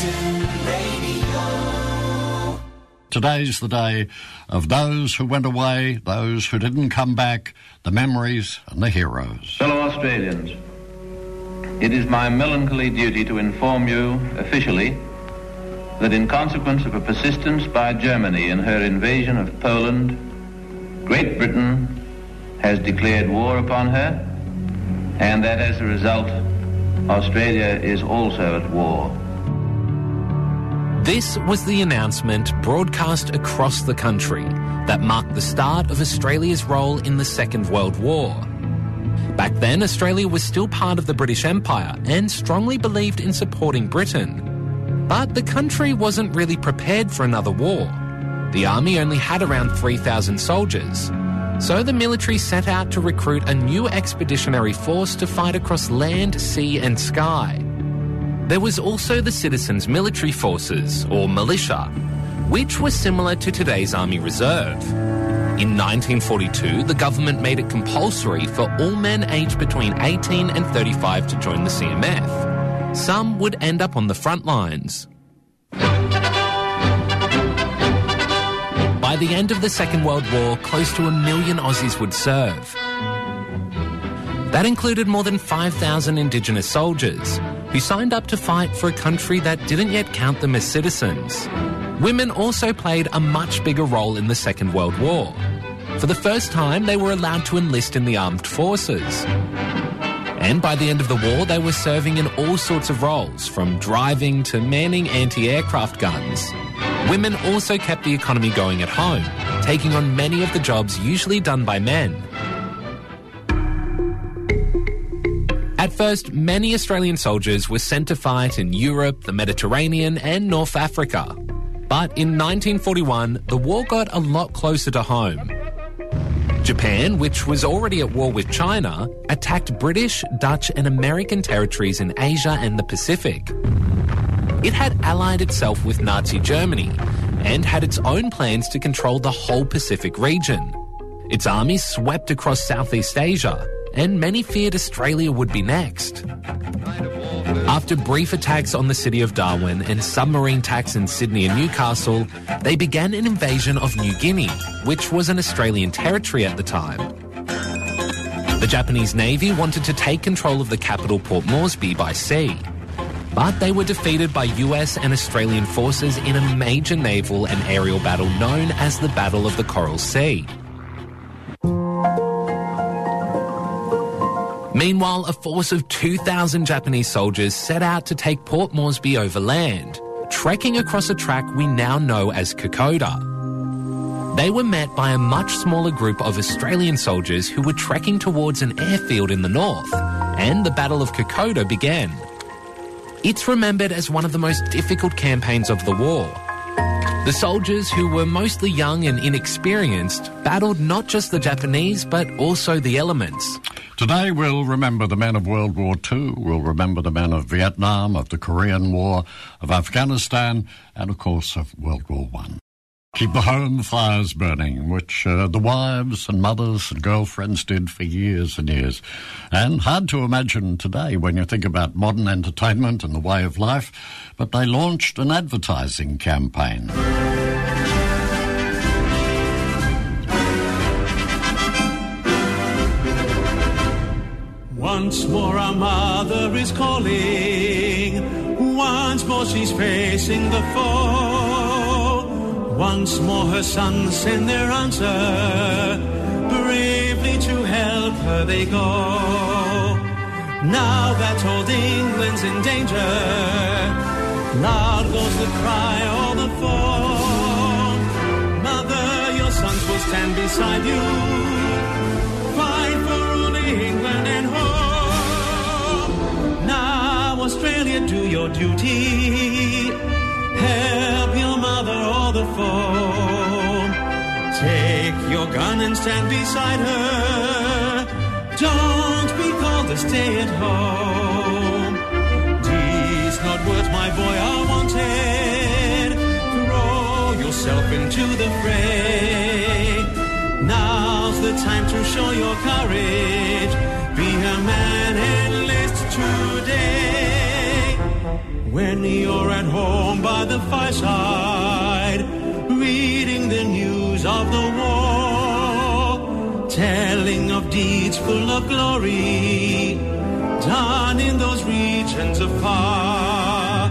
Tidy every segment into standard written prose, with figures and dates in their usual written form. Radio. Today's the day of those who went away, those who didn't come back, the memories and the heroes. Fellow Australians, it is my melancholy duty to inform you officially that in consequence of a persistence by Germany in her invasion of Poland, Great Britain has declared war upon her, and that as a result, Australia is also at war. This was the announcement broadcast across the country that marked the start of Australia's role in the Second World War. Back then, Australia was still part of the British Empire and strongly believed in supporting Britain. But the country wasn't really prepared for another war. The army only had around 3,000 soldiers. So the military set out to recruit a new expeditionary force to fight across land, sea and sky. There was also the Citizens Military Forces, or militia, which was similar to today's Army Reserve. In 1942, the government made it compulsory for all men aged between 18 and 35 to join the CMF. Some would end up on the front lines. By the end of the Second World War, close to 1 million Aussies would serve. That included more than 5,000 Indigenous soldiers, who signed up to fight for a country that didn't yet count them as citizens. Women also played a much bigger role in the Second World War. For the first time, they were allowed to enlist in the armed forces. And by the end of the war, they were serving in all sorts of roles, from driving to manning anti-aircraft guns. Women also kept the economy going at home, taking on many of the jobs usually done by men. At first, many Australian soldiers were sent to fight in Europe, the Mediterranean and North Africa. But in 1941, the war got a lot closer to home. Japan, which was already at war with China, attacked British, Dutch and American territories in Asia and the Pacific. It had allied itself with Nazi Germany and had its own plans to control the whole Pacific region. Its armies swept across Southeast Asia, and many feared Australia would be next. After brief attacks on the city of Darwin and submarine attacks in Sydney and Newcastle, they began an invasion of New Guinea, which was an Australian territory at the time. The Japanese Navy wanted to take control of the capital Port Moresby by sea, but they were defeated by US and Australian forces in a major naval and aerial battle known as the Battle of the Coral Sea. Meanwhile, a force of 2,000 Japanese soldiers set out to take Port Moresby overland, trekking across a track we now know as Kokoda. They were met by a much smaller group of Australian soldiers who were trekking towards an airfield in the north, and the Battle of Kokoda began. It's remembered as one of the most difficult campaigns of the war. The soldiers, who were mostly young and inexperienced, battled not just the Japanese but also the elements. Today we'll remember the men of World War II, we'll remember the men of Vietnam, of the Korean War, of Afghanistan and of course of World War I. Keep the home fires burning, which the wives and mothers and girlfriends did for years and years. And hard to imagine today when you think about modern entertainment and the way of life, but they launched an advertising campaign. Once more our mother is calling, once more she's facing the foe. Once more her sons send their answer, bravely to help her they go. Now that old England's in danger, loud goes the cry o'er the foe. Mother, your sons will stand beside you, fight for only England and home. Now Australia, do your duty, help your mother or the foe. Take your gun and stand beside her. Don't be called to stay at home. These not words, my boy, are wanted. Throw yourself into the fray. Now's the time to show your courage. Be a man and enlist today. When you're at home by the fireside, reading the news of the war, telling of deeds full of glory, done in those regions afar.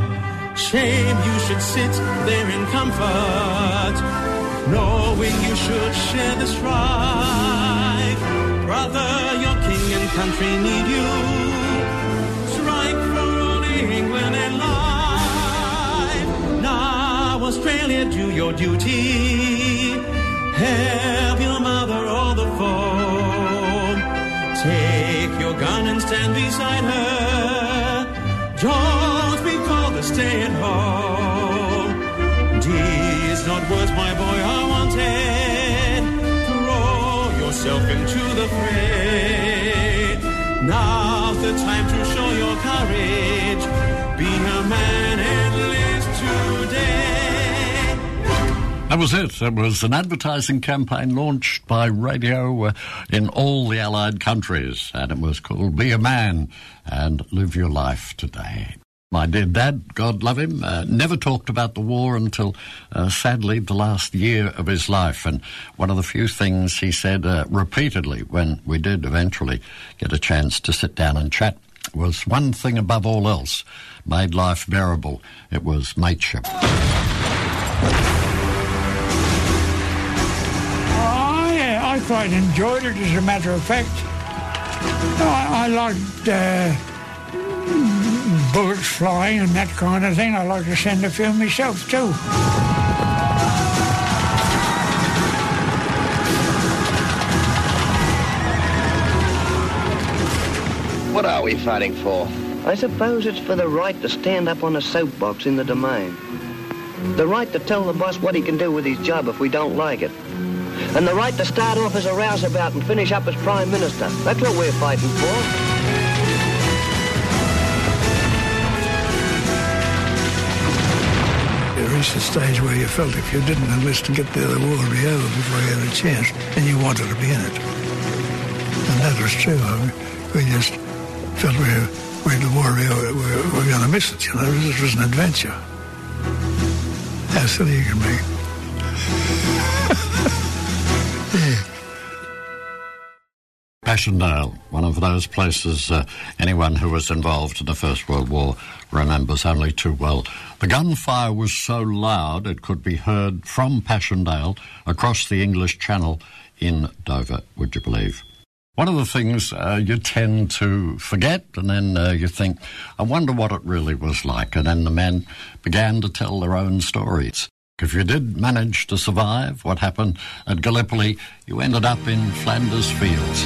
Shame you should sit there in comfort, knowing you should share the strife. Brother, your king and country need you. Strike for only England and life. Now, Australia, do your duty. Help your mother or the foe. Take your gun and stand beside her. Don't be called to stay at home. Dear's not worth, my boy, I wanted. Throw yourself into the fray. Now's the time to show your courage. Be a man and live today. That was it. That was an advertising campaign launched by radio in all the Allied countries, and it was called Be a Man and Live Your Life Today. My dear dad, God love him, never talked about the war until, sadly, the last year of his life. And one of the few things he said repeatedly when we did eventually get a chance to sit down and chat was one thing above all else made life bearable. It was mateship. Oh, yeah, I quite enjoyed it, as a matter of fact. I liked... bullets flying and that kind of thing. I like to send a few myself too. What are we fighting for? I suppose it's for the right to stand up on a soapbox in the domain. The right to tell the boss what he can do with his job if we don't like it. And the right to start off as a rouseabout and finish up as Prime Minister. That's what we're fighting for. Reached a stage where you felt if you didn't enlist and get there, the war would be over before you had a chance, and you wanted to be in it. And that was true. I mean, we just felt we the war we were going to miss it, you know. It was an adventure. How silly you can be. Yeah. Passchendaele, one of those places anyone who was involved in the First World War remembers only too well. The gunfire was so loud it could be heard from Passchendaele across the English Channel in Dover, would you believe? One of the things you tend to forget, and then you think, I wonder what it really was like, and then the men began to tell their own stories. If you did manage to survive what happened at Gallipoli, you ended up in Flanders Fields.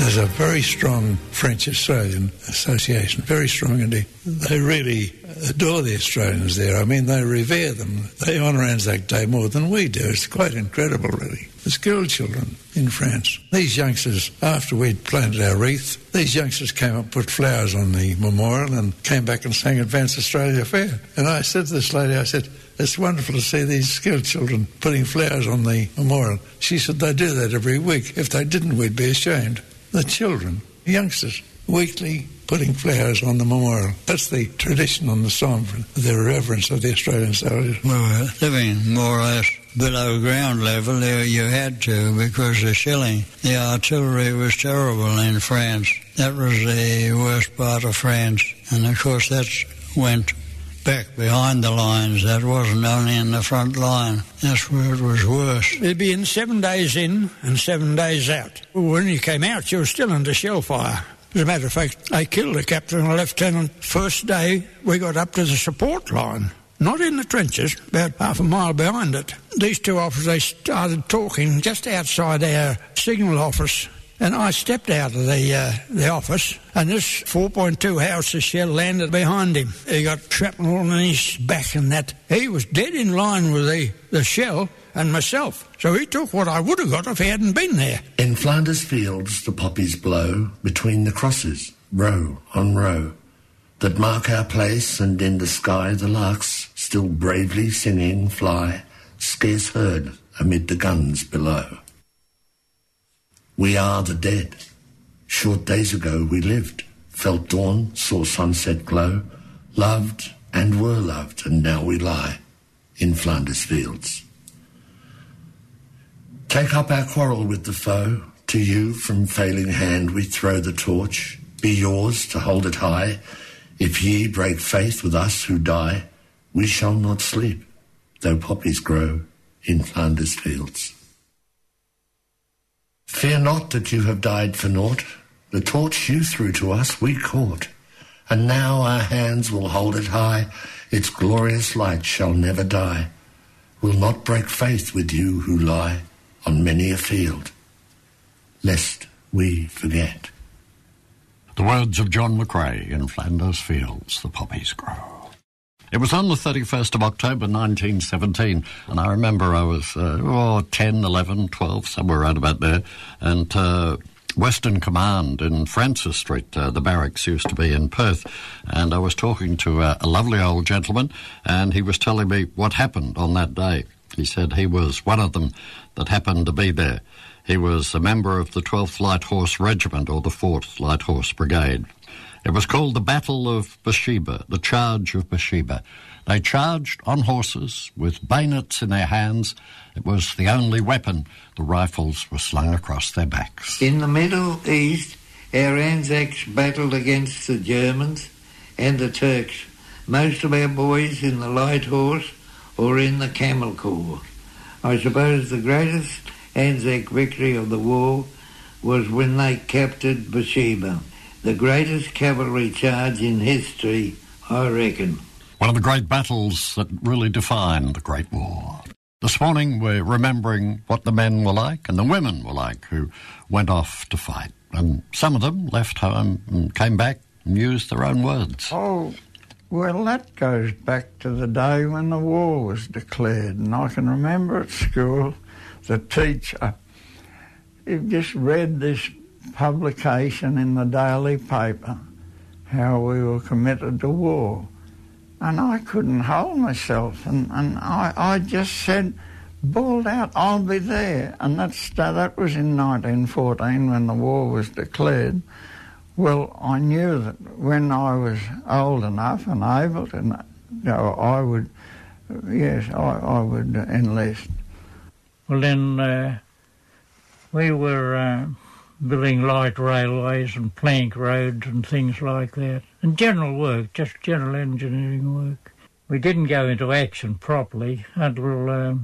There's a very strong French-Australian association, very strong indeed. They really adore the Australians there. I mean, they revere them. They honour Anzac Day more than we do. It's quite incredible, really. The schoolchildren in France. These youngsters, after we'd planted our wreath, these youngsters came up, put flowers on the memorial and came back and sang Advance Australia Fair. And I said to this lady, I said, it's wonderful to see these schoolchildren putting flowers on the memorial. She said, they do that every week. If they didn't, we'd be ashamed. The children, the youngsters, weekly putting flowers on the memorial. That's the tradition on the Somme, the reverence of the Australian soldiers. We were living more or less below ground level. You had to, because the shelling, the artillery was terrible in France. That was the worst part of France. And, of course, that went back behind the lines. That wasn't only in the front line. That's where it was worse. They'd be in 7 days in and 7 days out. When you came out, you were still under shell fire. As a matter of fact, they killed a captain and a lieutenant. First day, we got up to the support line. Not in the trenches, about half a mile behind it. These two officers, they started talking just outside our signal office. And I stepped out of the office, and this 4.2 howitzer shell landed behind him. He got shrapnel on his back and that. He was dead in line with the shell and myself. So he took what I would have got if he hadn't been there. In Flanders Fields, the poppies blow between the crosses, row on row, that mark our place, and in the sky the larks, still bravely singing, fly, scarce heard amid the guns below. We are the dead. Short days ago we lived, felt dawn, saw sunset glow, loved and were loved, and now we lie in Flanders Fields. Take up our quarrel with the foe. To you from failing hand we throw the torch. Be yours to hold it high. If ye break faith with us who die, we shall not sleep, though poppies grow in Flanders Fields. Fear not that you have died for naught. The torch you threw to us we caught, and now our hands will hold it high. Its glorious light shall never die. We'll not break faith with you who lie on many a field, lest we forget. The words of John McCrae in Flanders Fields, the poppies grow. It was on the 31st of October 1917, and I remember I was 10, 11, 12, somewhere right about there, and Western Command in Francis Street, the barracks used to be in Perth, and I was talking to a lovely old gentleman, and he was telling me what happened on that day. He said he was one of them that happened to be there. He was a member of the 12th Light Horse Regiment, or the 4th Light Horse Brigade. It was called the Battle of Beersheba, the Charge of Beersheba. They charged on horses with bayonets in their hands. It was the only weapon. The rifles were slung across their backs. In the Middle East, our Anzacs battled against the Germans and the Turks, most of our boys in the Light Horse or in the Camel Corps. I suppose the greatest Anzac victory of the war was when they captured Beersheba, the greatest cavalry charge in history, I reckon. One of the great battles that really defined the Great War. This morning we're remembering what the men were like and the women were like who went off to fight. And some of them left home and came back and used their own words. Oh, well, that goes back to the day when the war was declared. And I can remember at school, the teacher, he just read this publication in the daily paper, how we were committed to war. And I couldn't hold myself, and I just said, bawled out, I'll be there. And that was in 1914 when the war was declared. Well, I knew that when I was old enough and able to, you know, I would enlist. Well, then we were building light railways and plank roads and things like that, and general work, just general engineering work. We didn't go into action properly until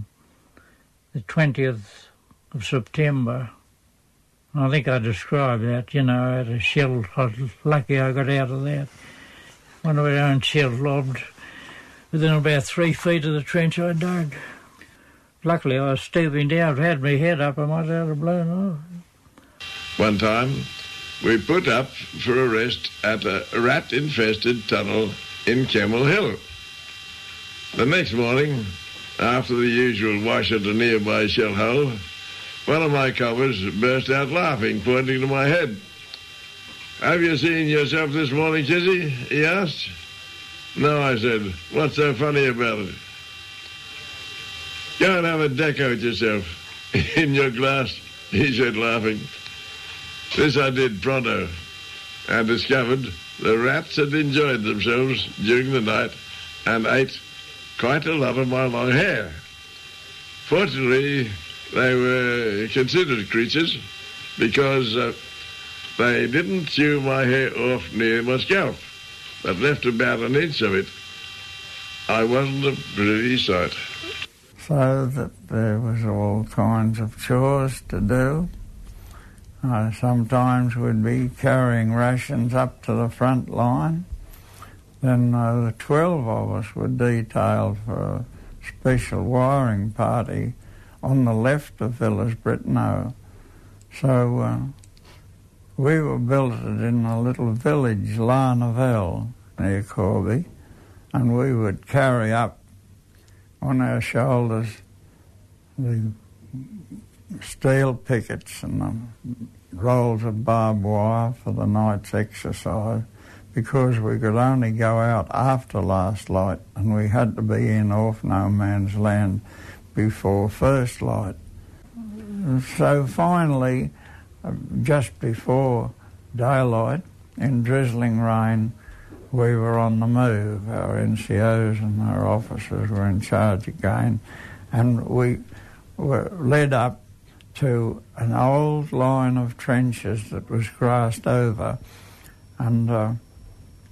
the 20th of September. I think I described that, you know, I had a shell. I was lucky I got out of that. One of our own shells lobbed within about 3 feet of the trench I dug. Luckily, I was stooping down. If I had my head up, I might have blown off. One time, we put up for a rest at a rat-infested tunnel in Kemmel Hill. The next morning, after the usual wash at a nearby shell hole, one of my coppers burst out laughing, pointing to my head. "Have you seen yourself this morning, Chizzy?" he asked. "No," I said. "What's so funny about it?" "Go and have a deco at yourself in your glass," he said, laughing. This I did pronto, and discovered the rats had enjoyed themselves during the night and ate quite a lot of my long hair. Fortunately, they were considerate creatures because they didn't chew my hair off near my scalp, but left about an inch of it. I wasn't a pretty sight. So that there was all kinds of chores to do. Sometimes we'd be carrying rations up to the front line. Then the 12 of us were detailed for a special wiring party on the left of Villers-Bretonneux. So we were billeted in a little village, La Neuville, near Corbie, and we would carry up on our shoulders the steel pickets and the rolls of barbed wire for the night's exercise, because we could only go out after last light and we had to be in off no man's land before first light. So finally, just before daylight, in drizzling rain, we were on the move. Our NCOs and our officers were in charge again. And we were led up to an old line of trenches that was grassed over. And I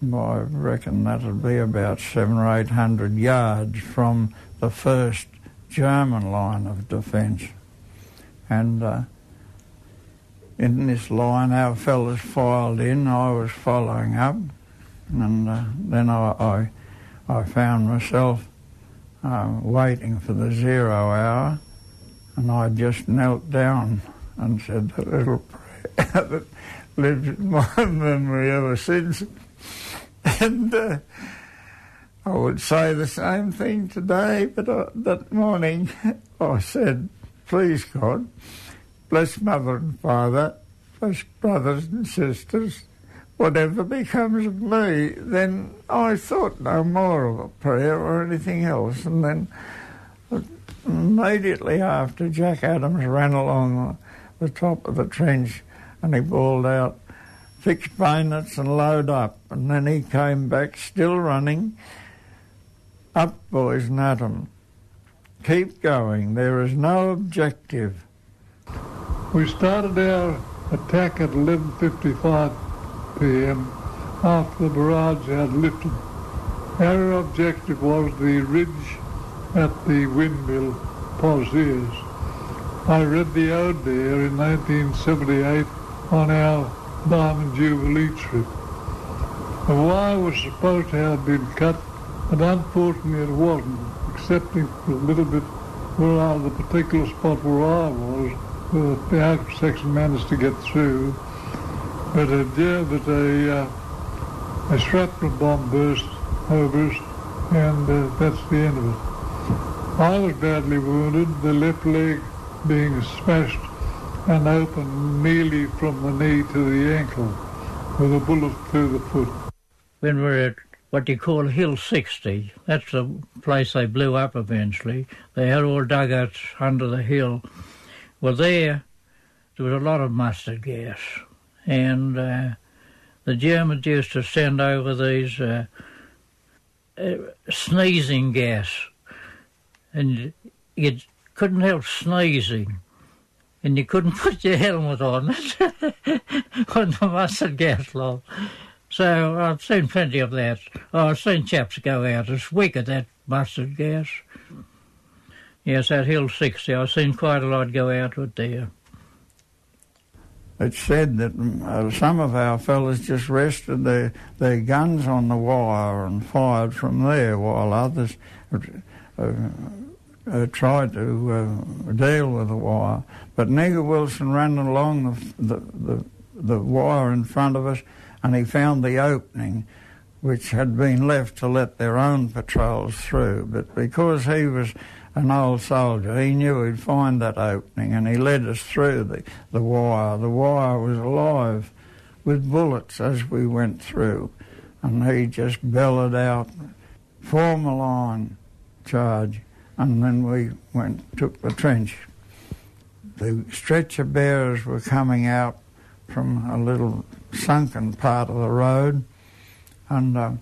reckon that would be about 700 or 800 yards from the first German line of defence. And in this line, our fellas filed in. I was following up. And then I found myself waiting for the 0 hour, and I just knelt down and said the little prayer that lives in my memory ever since. And I would say the same thing today, but that morning I said, please God, bless mother and father, bless brothers and sisters, whatever becomes of me. Then I thought no more of a prayer or anything else. And then immediately after, Jack Adams ran along the top of the trench and he bawled out, "Fix bayonets and load up." And then he came back, still running, "Up, boys, and at 'em. Keep going. There is no objective." We started our attack at 11:55 p.m. after the barrage had lifted. Our objective was the ridge at the windmill, Pozières. I read the ode there in 1978 on our Diamond Jubilee trip. The wire was supposed to have been cut, but unfortunately it wasn't, excepting for a little bit where the particular spot where I was, where the outer section managed to get through. But a shrapnel bomb burst over us, and that's the end of it. I was badly wounded, the left leg being smashed and open nearly from the knee to the ankle, with a bullet through the foot. When we were at what you call Hill 60, that's the place they blew up eventually. They had all dugouts under the hill. Well, there was a lot of mustard gas. And the Germans used to send over these sneezing gas, and you couldn't help sneezing, and you couldn't put your helmet on on the mustard gas lot. So I've seen plenty of that. I've seen chaps go out as weak at that mustard gas. Yes, at Hill 60, I've seen quite a lot go out with there. It's said that some of our fellas just rested their guns on the wire and fired from there, while others tried to deal with the wire. But Nigger Wilson ran along the wire in front of us, and he found the opening which had been left to let their own patrols through. But because he was an old soldier, he knew he'd find that opening, and he led us through the wire. The wire was alive with bullets as we went through, and he just bellowed out, "Form a line, charge," and then we took the trench. The stretcher bearers were coming out from a little sunken part of the road, and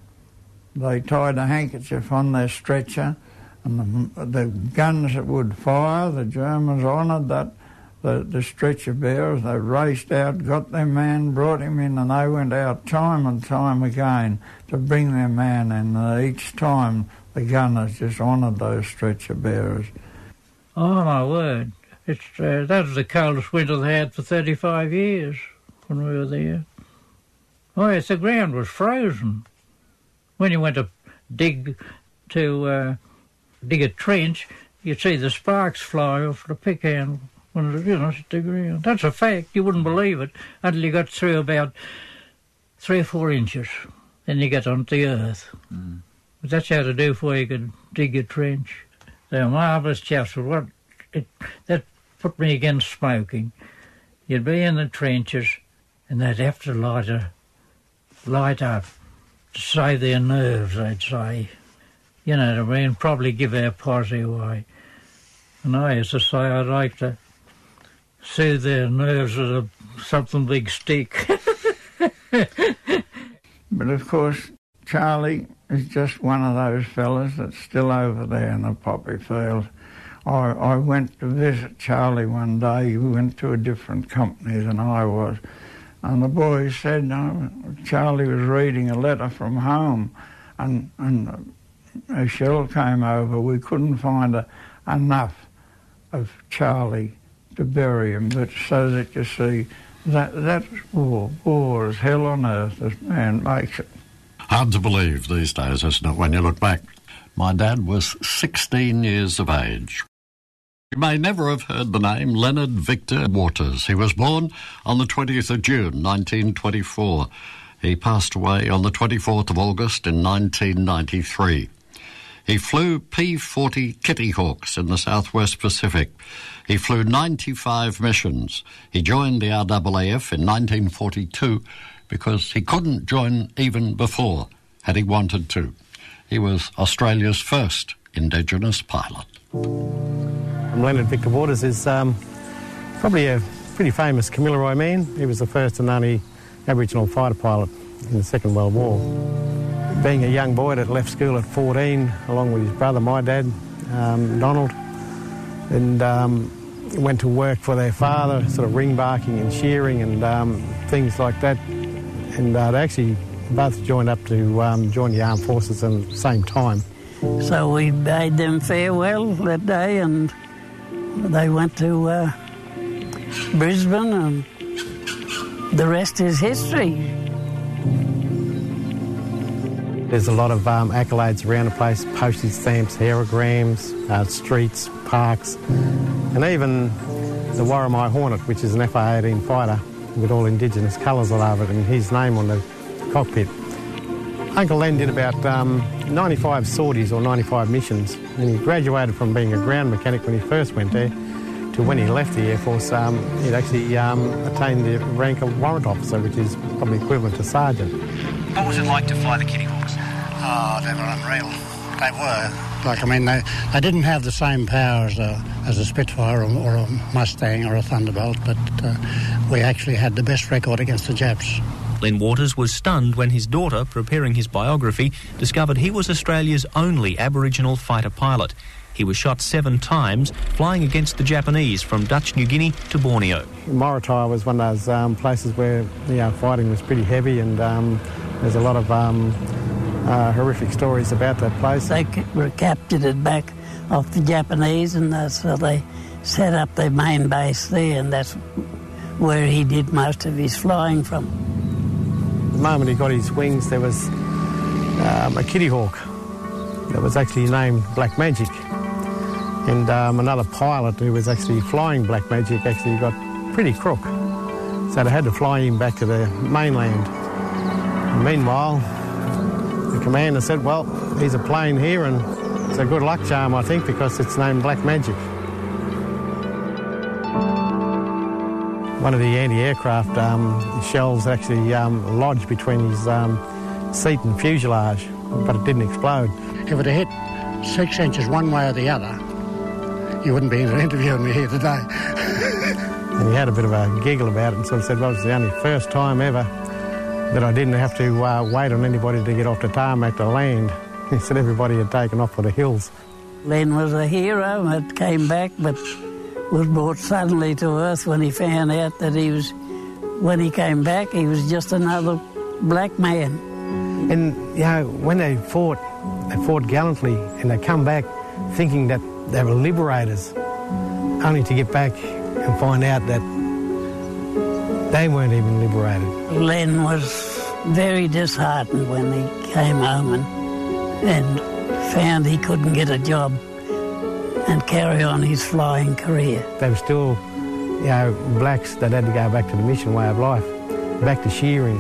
they tied a handkerchief on their stretcher. And the guns that would fire, the Germans honoured that, the stretcher bearers. They raced out, got their man, brought him in, and they went out time and time again to bring their man in. Each time the gunners just honoured those stretcher bearers. Oh, my word. That was the coldest winter they had for 35 years when we were there. Oh, yes, the ground was frozen. When you went to dig a trench, you'd see the sparks fly off the pick handle when it was, the ground. That's a fact. You wouldn't believe it until you got through about 3 or 4 inches. Then you get onto the earth. Mm. But that's how to do before you could dig your trench. They're marvellous chaps. That put me against smoking. You'd be in the trenches and they'd have to light up to save their nerves, they'd say. You know what I mean? Probably give our posse away. And I used to say I'd like to soothe their nerves with something big stick. But of course, Charlie is just one of those fellas that's still over there in the poppy field. I went to visit Charlie one day. He went to a different company than I was. And the boy said, no, Charlie was reading a letter from home, and a shell came over. We couldn't find enough of Charlie to bury him, but so that you see, that's war. War is hell on earth as man makes it. Hard to believe these days, isn't it, when you look back? My dad was 16 years of age. You may never have heard the name Leonard Victor Waters. He was born on the 20th of June, 1924. He passed away on the 24th of August in 1993. He flew P-40 Kittyhawks in the Southwest Pacific. He flew 95 missions. He joined the RAAF in 1942 because he couldn't join even before, had he wanted to. He was Australia's first Indigenous pilot. Leonard Victor Waters is probably a pretty famous Camillaroi man. He was the first and only Aboriginal fighter pilot in the Second World War. Being a young boy that left school at 14, along with his brother, my dad, Donald, and went to work for their father, sort of ring barking and shearing and things like that. And they actually both joined up to join the armed forces at the same time. So we bade them farewell that day, and they went to Brisbane, and the rest is history. There's a lot of accolades around the place, postage stamps, aerograms, streets, parks, and even the Warramai Hornet, which is an F/A-18 fighter with all Indigenous colours all over it and his name on the cockpit. Uncle Len did about 95 sorties or 95 missions, and he graduated from being a ground mechanic when he first went there to when he left the Air Force. He'd actually attained the rank of warrant officer, which is probably equivalent to sergeant. What was it like to fly the Kittyhawks? Oh, they were unreal. They were. Like, I mean, they didn't have the same power as a Spitfire or a Mustang or a Thunderbolt, but we actually had the best record against the Japs. Len Waters was stunned when his daughter, preparing his biography, discovered he was Australia's only Aboriginal fighter pilot. He was shot 7 times, flying against the Japanese from Dutch New Guinea to Borneo. Morotai was one of those places where, you know, fighting was pretty heavy, and there's a lot of horrific stories about that place. They were captured it back off the Japanese, and so they set up their main base there, and that's where he did most of his flying from. The moment he got his wings, there was a Kittyhawk that was actually named Black Magic, and another pilot who was actually flying Black Magic actually got pretty crook, so they had to fly him back to the mainland. And meanwhile, the commander said, well, he's a plane here, and it's a good luck charm, I think, because it's named Black Magic. One of the anti-aircraft shells actually lodged between his seat and fuselage, but it didn't explode. If it had hit 6 inches one way or the other, you wouldn't be interviewing me here today. And he had a bit of a giggle about it and sort of said, well, it's the only first time ever that I didn't have to wait on anybody to get off the tarmac to land. He said everybody had taken off for the hills. Len was a hero and came back, but was brought suddenly to earth when he found out that when he came back, he was just another black man. And, you know, when they fought gallantly, and they come back thinking that they were liberators, only to get back and find out that they weren't even liberated. Len was very disheartened when he came home and found he couldn't get a job and carry on his flying career. They were still, you know, blacks that had to go back to the mission way of life, back to shearing.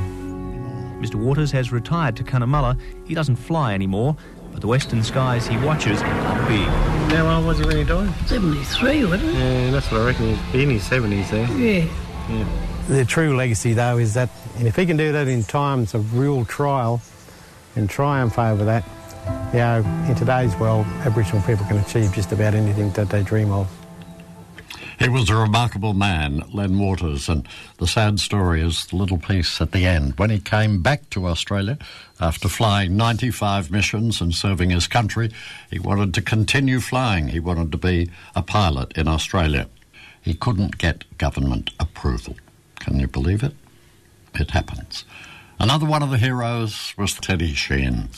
Mr. Waters has retired to Cunnamulla. He doesn't fly anymore, but the western skies he watches are big. How old was he when he died? 73, wasn't he? Yeah, that's what I reckon. He'd be in his 70s there. Yeah. The true legacy, though, is that, and if he can do that in times of real trial and triumph over that, you know, in today's world, Aboriginal people can achieve just about anything that they dream of. He was a remarkable man, Len Waters, and the sad story is the little piece at the end. When he came back to Australia after flying 95 missions and serving his country, he wanted to continue flying. He wanted to be a pilot in Australia. He couldn't get government approval. Can you believe it? It happens. Another one of the heroes was Teddy Sheen.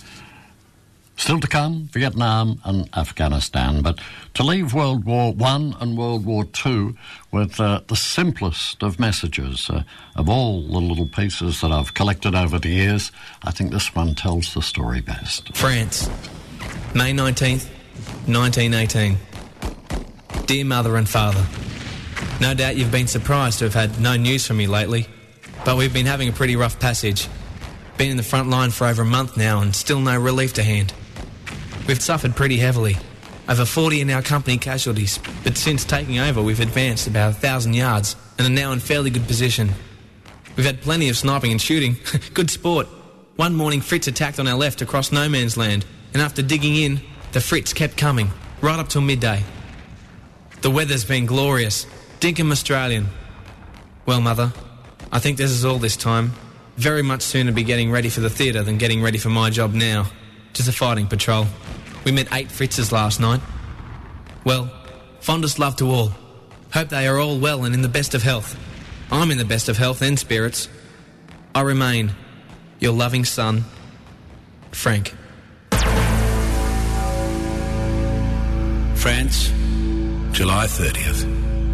Still to come, Vietnam and Afghanistan, but to leave World War I and World War II with the simplest of messages of all the little pieces that I've collected over the years, I think this one tells the story best. France, May 19th, 1918. Dear Mother and Father, no doubt you've been surprised to have had no news from me lately, but we've been having a pretty rough passage. Been in the front line for over a month now and still no relief to hand. We've suffered pretty heavily. Over 40 in our company casualties, but since taking over we've advanced about 1,000 yards and are now in fairly good position. We've had plenty of sniping and shooting. Good sport. One morning Fritz attacked on our left across no man's land, and after digging in, the Fritz kept coming, right up till midday. The weather's been glorious. Dinkum Australian. Well, Mother, I think this is all this time. Very much sooner be getting ready for the theatre than getting ready for my job now. Just a fighting patrol. We met 8 Fritzes last night. Well, fondest love to all. Hope they are all well and in the best of health. I'm in the best of health and spirits. I remain your loving son, Frank. France, July 30th,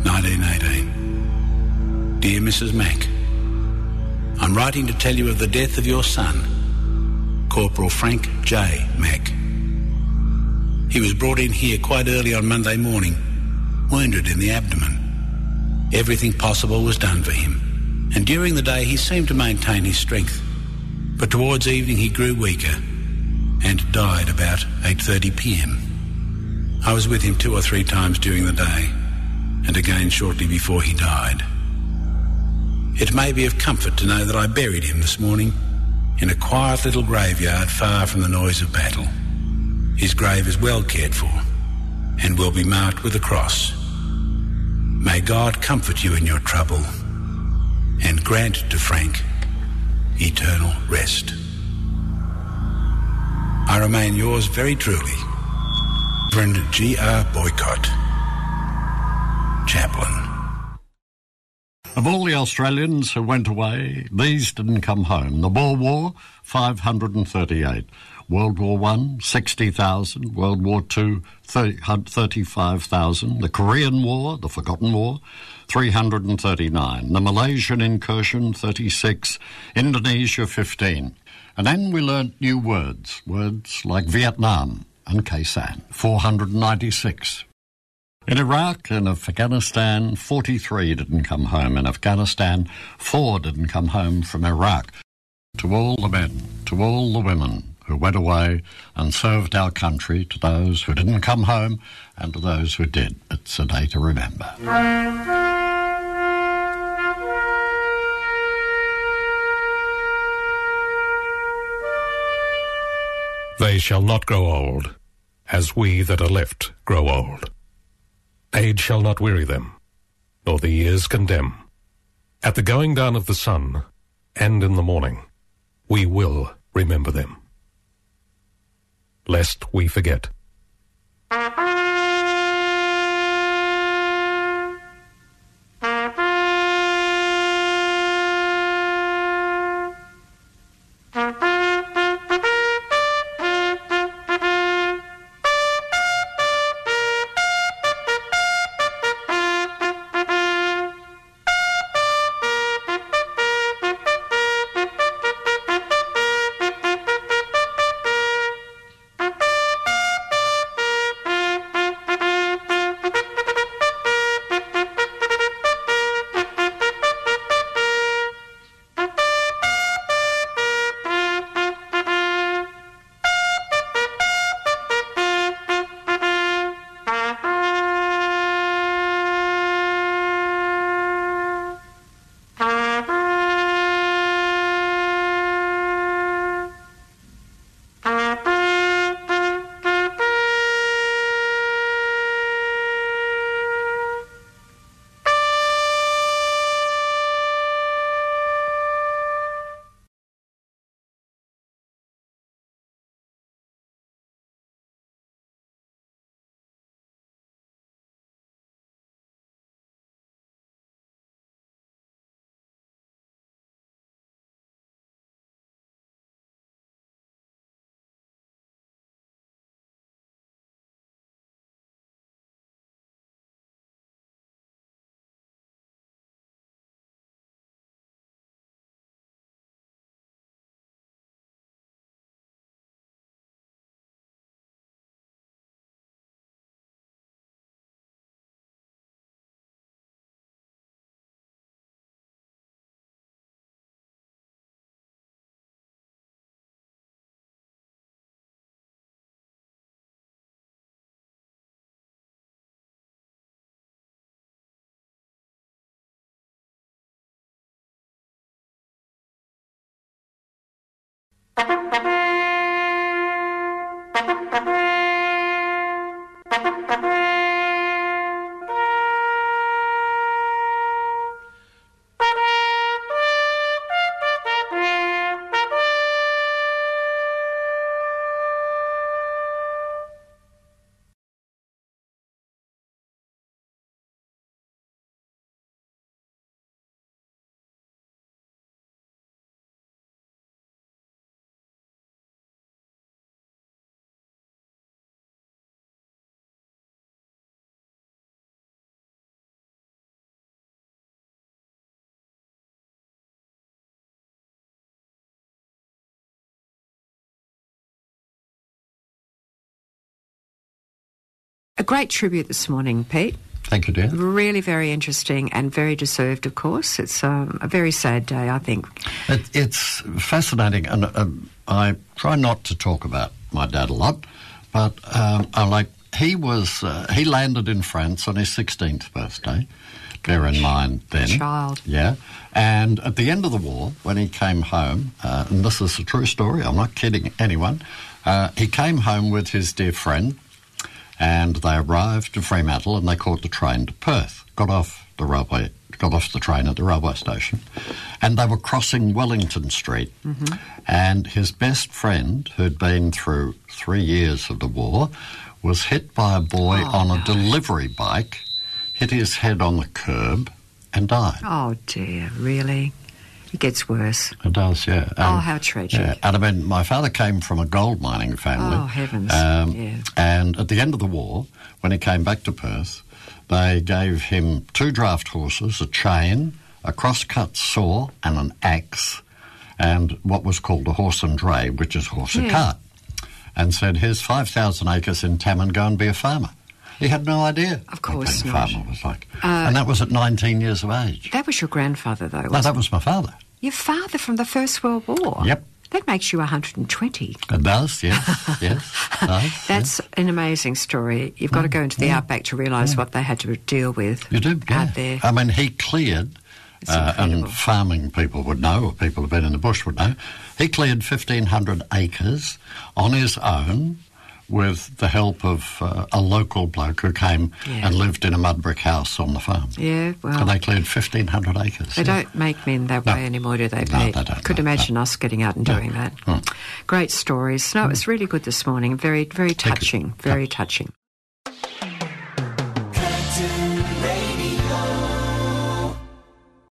1918. Dear Mrs. Mack, I'm writing to tell you of the death of your son, Corporal Frank J. Mack. He was brought in here quite early on Monday morning, wounded in the abdomen. Everything possible was done for him, and during the day he seemed to maintain his strength, but towards evening he grew weaker and died about 8:30 p.m. I was with him 2 or 3 times during the day, and again shortly before he died. It may be of comfort to know that I buried him this morning in a quiet little graveyard far from the noise of battle. His grave is well cared for and will be marked with a cross. May God comfort you in your trouble and grant to Frank eternal rest. I remain yours very truly, Reverend G.R. Boycott, Chaplain. Of all the Australians who went away, these didn't come home. The Boer War, 538. World War I, 60,000. World War II, 35,000. The Korean War, the Forgotten War, 339. The Malaysian incursion, 36. Indonesia, 15. And then we learnt new words. Words like Vietnam and Kaisan, 496. In Iraq and Afghanistan, 43 didn't come home. In Afghanistan, 4 didn't come home from Iraq. To all the men, to all the women who went away and served our country, to those who didn't come home, and to those who did, it's a day to remember. They shall not grow old, as we that are left grow old. Age shall not weary them, nor the years condemn. At the going down of the sun, and in the morning, we will remember them. Lest we forget. A great tribute this morning, Pete. Thank you, dear. Really very interesting and very deserved, of course. It's a very sad day, I think. It's fascinating, and I try not to talk about my dad a lot, but he landed in France on his 16th birthday, bear in mind then. Child. Yeah, and at the end of the war, when he came home, and this is a true story, I'm not kidding anyone, he came home with his dear friend, and they arrived to Fremantle and they caught the train to Perth, got off the train at the railway station, and they were crossing Wellington Street. Mm-hmm. And his best friend, who'd been through 3 years of the war, was hit by a boy on a delivery bike, hit his head on the curb and died. Oh, dear, really? It gets worse. It does, yeah. How tragic. Yeah. And I mean, my father came from a gold mining family. Oh, heavens. Yeah. And at the end of the war, when he came back to Perth, they gave him 2 draft horses, a chain, a crosscut saw and an axe, and what was called a horse and dray, which is horse and cart, and said, here's 5,000 acres in Tamman, go and be a farmer. He had no idea. Of course not. Farmer was like. And that was at 19 years of age. That was your grandfather, though, wasn't it? No, that was my father. Your father from the First World War? Yep. That makes you 120. It does, yes. Yes. That's an amazing story. You've got to go into the outback to realise what they had to deal with. You do, yeah. Out there. I mean, he cleared, and farming people would know, or people who've been in the bush would know, he cleared 1,500 acres on his own, with the help of a local bloke who came and lived in a mud brick house on the farm. Yeah, well... And they cleared 1,500 acres. They don't make men that way anymore, do they, Pete? No, they don't. Could imagine us getting out and doing that. Mm. Great stories. No, it was really good this morning. Very, very touching.